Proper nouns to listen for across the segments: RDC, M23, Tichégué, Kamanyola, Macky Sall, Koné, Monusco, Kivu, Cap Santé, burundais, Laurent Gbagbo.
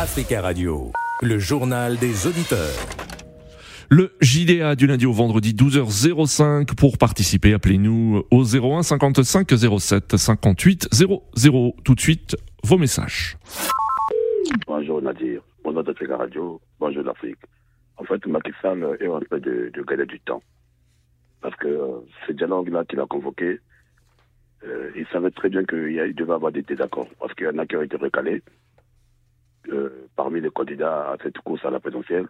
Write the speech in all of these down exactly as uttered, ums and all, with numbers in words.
Africa Radio, le journal des auditeurs. Le J D A du lundi au vendredi douze heures zéro cinq. Pour participer, appelez-nous au zéro un cinquante-cinq zéro sept cinquante-huit zéro zéro. Tout de suite, vos messages. Bonjour Nadir, bonjour Africa Radio, bonjour l'Afrique. En fait, Macky Sall est en train de, de gagner du temps. Parce que euh, ce dialogue-là qu'il a convoqué, euh, il savait très bien qu'il devait avoir des désaccords. Parce qu'il y en a qui ont été recalés euh, parmi les candidats à cette course à la présidentielle,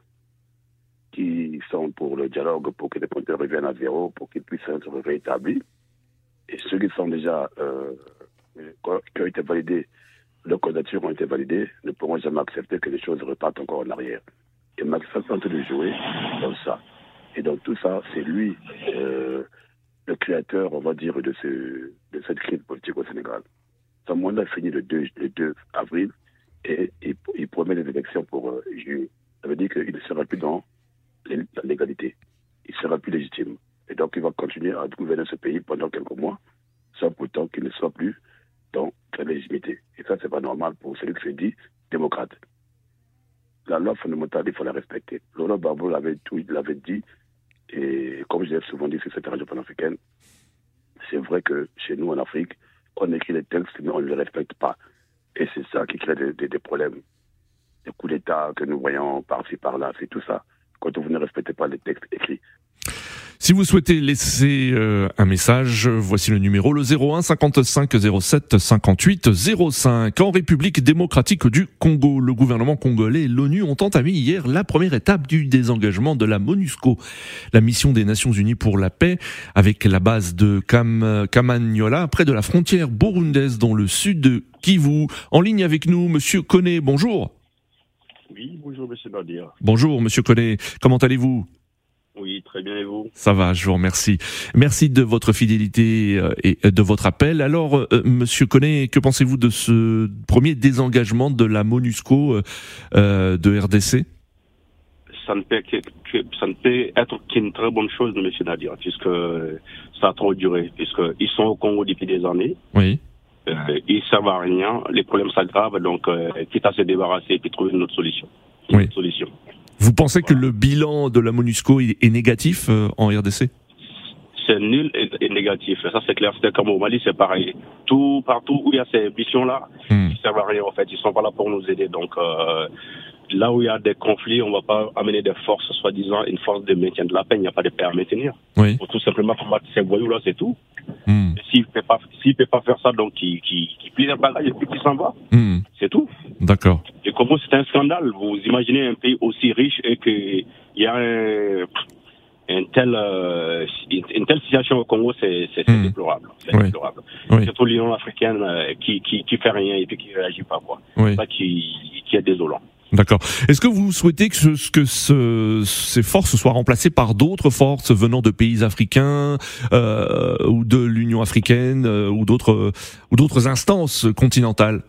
qui sont pour le dialogue, pour que les compteurs reviennent à zéro, pour qu'ils puissent être réétablis. Et ceux qui sont déjà, euh, qui ont été validés, leurs candidatures ont été validées, ne pourront jamais accepter que les choses repartent encore en arrière. Et Macky Sall tente de jouer comme ça. Et donc tout ça, c'est lui, euh, le créateur, on va dire, de, ce, de cette crise politique au Sénégal. Son mandat finit le deux avril et il, il promet les élections pour euh, juillet. Ça veut dire qu'il ne sera plus dans la légalité. Il sera plus légitime. Et donc il va continuer à gouverner ce pays pendant quelques mois, sans pourtant qu'il ne soit plus dans la légitimité. Et ça, c'est pas normal pour celui qui se dit démocrate. La loi fondamentale, il faut la respecter. Laurent Gbagbo l'avait, l'avait dit, et comme je l'ai souvent dit sur cette radio panafricaine, c'est vrai que chez nous en Afrique, on écrit les textes, mais on ne les respecte pas. Et c'est ça qui crée des, des, des problèmes. Les coups d'État que nous voyons par-ci, par-là, c'est tout ça. Quand vous ne respectez pas les textes écrits. Si vous souhaitez laisser euh, un message, voici le numéro, le zéro un cinquante-cinq zéro sept cinquante-huit zéro cinq. En République démocratique du Congo, le gouvernement congolais et l'ONU ont entamé hier la première étape du désengagement de la Monusco, la mission des Nations Unies pour la paix, avec la base de Kam, Kamanyola, près de la frontière burundaise, dans le sud de Kivu. En ligne avec nous, Monsieur Koné, bonjour. Oui, bonjour Monsieur Nadir. Bonjour Monsieur Koné, comment allez-vous ? Oui, très bien, et vous ? Ça va, je vous remercie. Merci de votre fidélité et de votre appel. Alors, euh, Monsieur Koné, que pensez-vous de ce premier désengagement de la Monusco euh, de R D C ? Ça ne, peut, ça ne peut être qu'une très bonne chose, Monsieur Nadir, puisque ça a trop duré, puisqu'ils sont au Congo depuis des années. Oui. Euh, ils ne servent à rien, les problèmes s'aggravent, donc euh, quitte à se débarrasser et puis trouver une autre solution. Une oui. autre solution. Vous pensez voilà. que le bilan de la Monusco est négatif euh, en R D C ? C'est nul et, et négatif, ça c'est clair, c'est comme au Mali, c'est pareil. Tout, partout où il y a ces missions-là, hmm. ils ne servent à rien en fait, ils ne sont pas là pour nous aider. Donc euh, là où il y a des conflits, on ne va pas amener des forces, soi-disant une force de maintien de la paix, il n'y a pas de paix à maintenir. Oui. Il faut tout simplement combattre ces voyous-là, c'est tout. Hmm. S'il ne peut, peut pas faire ça, donc il, il, il plie les bagages et puis il s'en va. Mmh. C'est tout. D'accord. Et comment c'est un scandale. Vous imaginez un pays aussi riche et qu'il y a un, un tel, euh, une telle situation au Congo, c'est, c'est, c'est mmh. déplorable. C'est oui. déplorable. Oui. Surtout l'Union africaine euh, qui, qui, qui fait rien et puis qui ne réagit pas. Quoi. Oui. C'est ça qui, qui est désolant. D'accord. Est-ce que vous souhaitez que, ce, que ce, ces forces soient remplacées par d'autres forces venant de pays africains euh, ou de l'Union africaine euh, ou d'autres ou d'autres instances continentales ?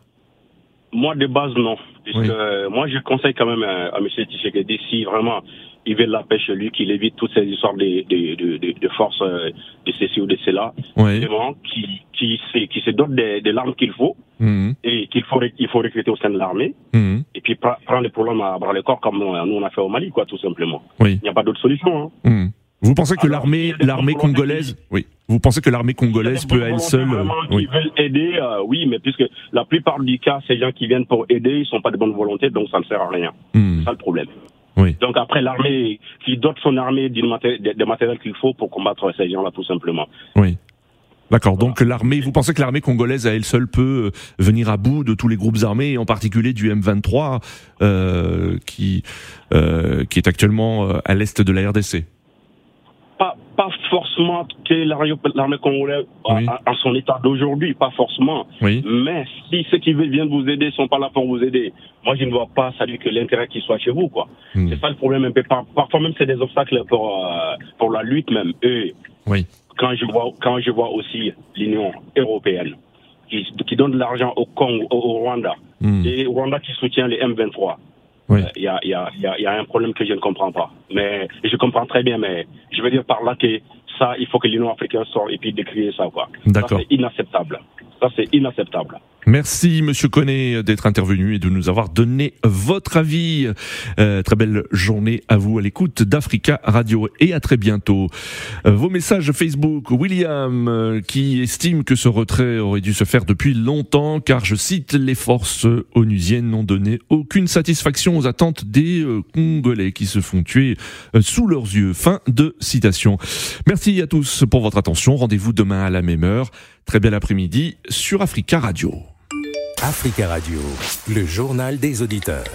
Moi, de base, non. Puisque oui. euh, moi, je conseille quand même à, à M. Tichégué, si vraiment il veut de la paix chez lui, qu'il évite toutes ces histoires de, de, de, de, de forces euh, de ceci ou de cela, oui. vraiment, qui, qui, qui, qui se donne des, des armes qu'il faut mmh. et qu'il faut, il faut recruter au sein de l'armée. Mmh. Et puis prendre prend les problèmes à bras le corps comme nous, nous on a fait au Mali, quoi, tout simplement. Oui. Il n'y a pas d'autre solution. Hein. Mmh. Vous pensez que Alors, l'armée, l'armée congolaise, oui. Vous pensez que l'armée congolaise peut à elle seule, oui. Ils veulent aider, euh, oui, mais puisque la plupart du cas, ces gens qui viennent pour aider, ils sont pas de bonne volonté, donc ça ne sert à rien. Mmh. C'est ça le problème. Oui. Donc après l'armée, qui dote son armée du maté- des matériels qu'il faut pour combattre ces gens-là, tout simplement. Oui. D'accord, donc l'armée, vous pensez que l'armée congolaise à elle seule peut venir à bout de tous les groupes armés, et en particulier du M vingt-trois euh, qui, euh, qui est actuellement à l'est de la R D C ? Pas, pas forcément que l'armée congolaise oui. a, a, en son état d'aujourd'hui, pas forcément. Oui. Mais si ceux qui viennent vous aider ne sont pas là pour vous aider, moi je ne vois pas saluer que l'intérêt qu'ils soient chez vous, quoi. Mmh. C'est ça le problème un peu. Parfois même c'est des obstacles pour, euh, pour la lutte même, eux. Oui. Quand je vois, quand je vois aussi l'Union européenne qui, qui donne de l'argent au Congo, au, au Rwanda, mmh. et au Rwanda qui soutient les M vingt-trois, il oui. euh, y, a, y, a, y, a, y a un problème que je ne comprends pas. Mais je comprends très bien, mais je veux dire par là que ça, il faut que l'Union africaine sorte et puis décrier ça, quoi. D'accord. Ça, c'est inacceptable. Ça, c'est inacceptable. Merci Monsieur Koné d'être intervenu et de nous avoir donné votre avis. Euh, très belle journée à vous à l'écoute d'Africa Radio et à très bientôt. Euh, vos messages Facebook, William euh, qui estime que ce retrait aurait dû se faire depuis longtemps car, je cite, les forces onusiennes n'ont donné aucune satisfaction aux attentes des euh, Congolais qui se font tuer euh, sous leurs yeux. Fin de citation. Merci à tous pour votre attention. Rendez-vous demain à la même heure. Très bel après-midi sur Africa Radio. Africa Radio, le journal des auditeurs.